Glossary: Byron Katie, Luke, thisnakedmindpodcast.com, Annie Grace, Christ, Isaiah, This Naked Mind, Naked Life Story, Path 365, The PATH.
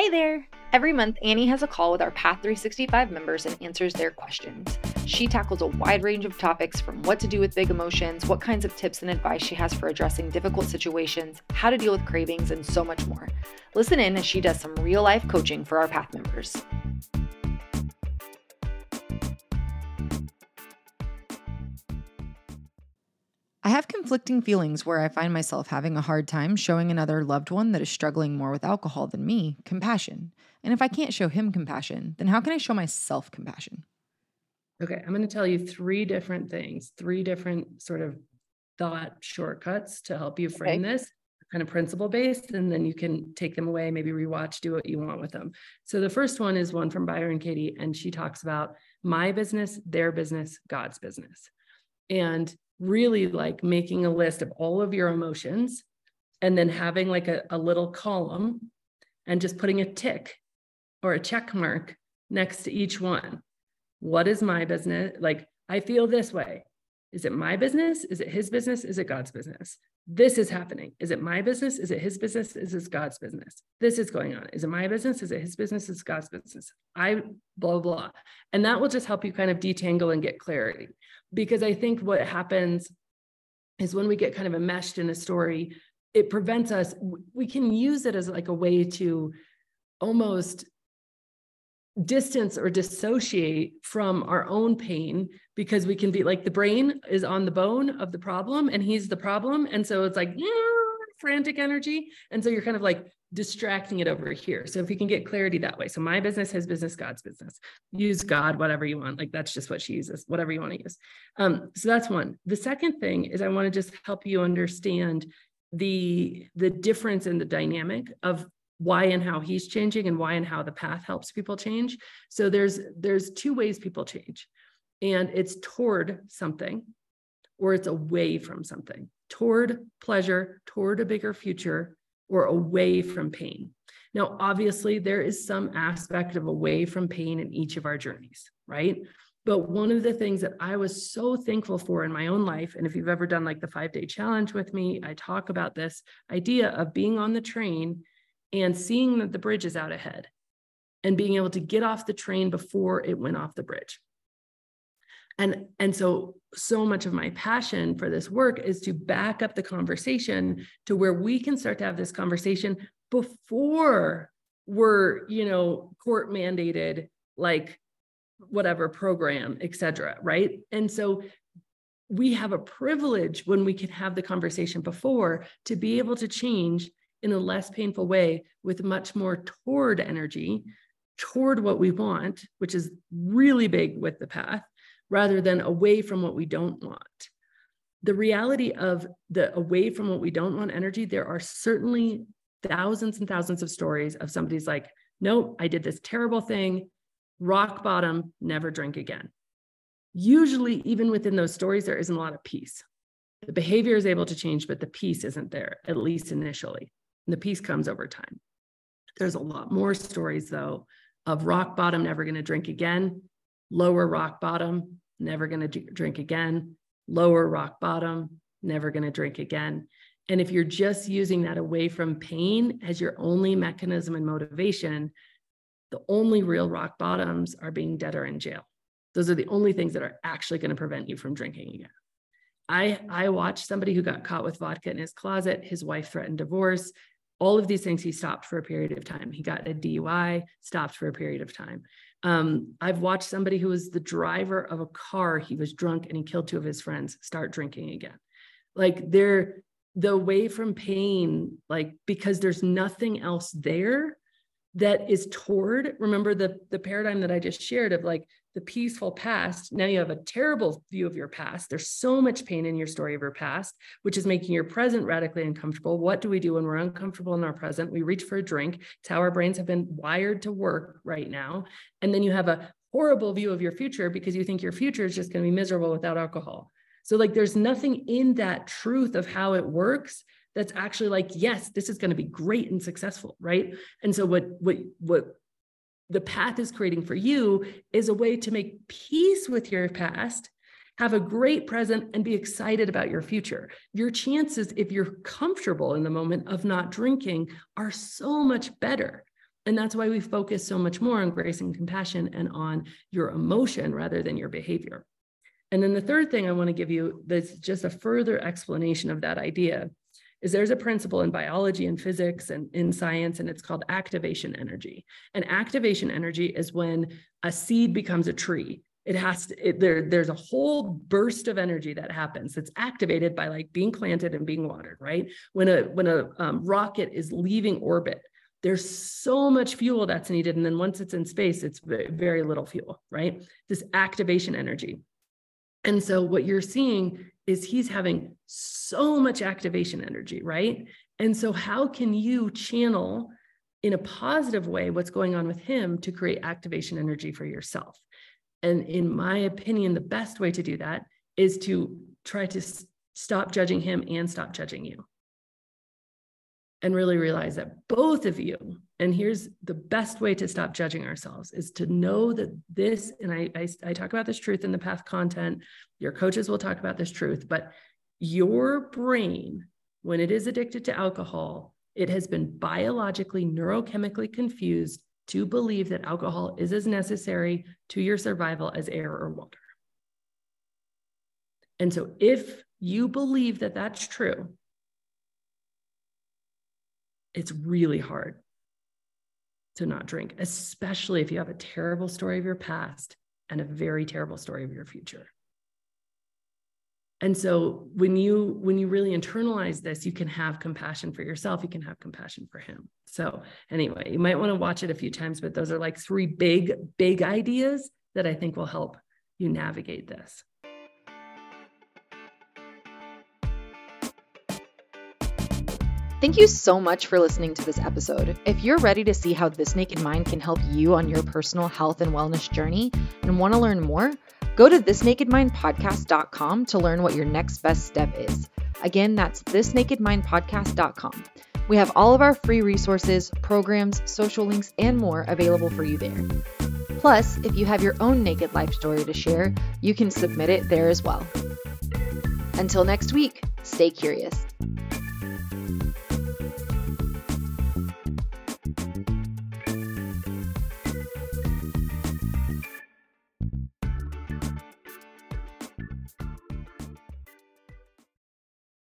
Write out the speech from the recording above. Hey there! Every month, Annie has a call with our Path 365 members and answers their questions. She tackles a wide range of topics, from what to do with big emotions, what kinds of tips and advice she has for addressing difficult situations, how to deal with cravings, and so much more. Listen in as she does some real-life coaching for our Path members. I have conflicting feelings where I find myself having a hard time showing another loved one that is struggling more with alcohol than me compassion. And if I can't show him compassion, then how can I show myself compassion? Okay, I'm going to tell you three different things, three different sort of thought shortcuts to help you frame this, kind of principle-based, and then you can take them away, maybe rewatch, do what you want with them. So the first one is one from Byron Katie, and she talks about my business, their business, God's business. And really like making a list of all of your emotions and then having like a little column and just putting a tick or a check mark next to each one. What is my business? Like, I feel this way. Is it my business? Is it his business? Is it God's business? This is happening. Is it my business? Is it his business? Is it God's business? This is going on. Is it my business? Is it his business? Is it God's business? I blah, blah. And that will just help you kind of detangle and get clarity. Because I think what happens is when we get kind of enmeshed in a story, it prevents us, we can use it as like a way to almost distance or dissociate from our own pain, because we can be like, the brain is on the bone of the problem and he's the problem. And so it's like frantic energy. And so you're kind of like distracting it over here. So if you can get clarity that way. So my business, his business, God's business, use God, whatever you want. Like, that's just what she uses, whatever you want to use. So that's one. The second thing is I want to just help you understand the difference in the dynamic of why and how he's changing and why and how the path helps people change. So there's two ways people change, and it's toward something or it's away from something, toward pleasure, toward a bigger future, or away from pain. Now, obviously there is some aspect of away from pain in each of our journeys, right? But one of the things that I was so thankful for in my own life, and if you've ever done like the 5-day challenge with me, I talk about this idea of being on the train and seeing that the bridge is out ahead and being able to get off the train before it went off the bridge. And so much of my passion for this work is to back up the conversation to where we can start to have this conversation before we're, court mandated, like whatever program, et cetera, right? And so we have a privilege when we can have the conversation before to be able to change in a less painful way with much more toward energy, toward what we want, which is really big with the path, rather than away from what we don't want. The reality of the away from what we don't want energy, there are certainly thousands and thousands of stories of somebody's like, nope, I did this terrible thing, rock bottom, never drink again. Usually, even within those stories, there isn't a lot of peace. The behavior is able to change, but the peace isn't there, at least initially. And the peace comes over time. There's a lot more stories, though, of rock bottom, never going to drink again, lower rock bottom, never going to drink again, lower rock bottom, never going to drink again. And if you're just using that away from pain as your only mechanism and motivation, the only real rock bottoms are being dead or in jail. Those are the only things that are actually going to prevent you from drinking again. I watched somebody who got caught with vodka in his closet. His wife threatened divorce. All of these things, he stopped for a period of time. He got a DUI, stopped for a period of time. I've watched somebody who was the driver of a car. He was drunk and he killed two of his friends, start drinking again. Like, they're the way from pain, like, because there's nothing else there that is toward. Remember the paradigm that I just shared of like the peaceful past. Now you have a terrible view of your past. There's so much pain in your story of your past, which is making your present radically uncomfortable. What do we do when we're uncomfortable in our present? We reach for a drink. It's how our brains have been wired to work right now. And then you have a horrible view of your future because you think your future is just going to be miserable without alcohol. So like, there's nothing in that truth of how it works that's actually like, yes, this is going to be great and successful, right? And so what the path is creating for you is a way to make peace with your past, have a great present, and be excited about your future. Your chances, if you're comfortable in the moment of not drinking, are so much better. And that's why we focus so much more on grace and compassion and on your emotion rather than your behavior. And then the third thing I want to give you that's just a further explanation of that idea is there's a principle in biology and physics and in science, and it's called activation energy. And activation energy is when a seed becomes a tree. It has to, there's a whole burst of energy that happens that's activated by like being planted and being watered, right? When a rocket is leaving orbit, there's so much fuel that's needed. And then once it's in space, it's very little fuel, right? This activation energy. And so what you're seeing is he's having so much activation energy, right? And so how can you channel in a positive way what's going on with him to create activation energy for yourself? And in my opinion, the best way to do that is to try to stop judging him and stop judging you. And really realize that both of you, and here's the best way to stop judging ourselves, is to know that this, and I talk about this truth in the Path content, your coaches will talk about this truth, but your brain, when it is addicted to alcohol, it has been biologically, neurochemically confused to believe that alcohol is as necessary to your survival as air or water. And so if you believe that that's true, it's really hard to not drink, especially if you have a terrible story of your past and a very terrible story of your future. And so when you really internalize this, you can have compassion for yourself, you can have compassion for him. So anyway, you might want to watch it a few times, but those are like three big, big ideas that I think will help you navigate this. Thank you so much for listening to this episode. If you're ready to see how This Naked Mind can help you on your personal health and wellness journey and want to learn more, go to thisnakedmindpodcast.com to learn what your next best step is. Again, that's thisnakedmindpodcast.com. We have all of our free resources, programs, social links, and more available for you there. Plus, if you have your own naked life story to share, you can submit it there as well. Until next week, stay curious.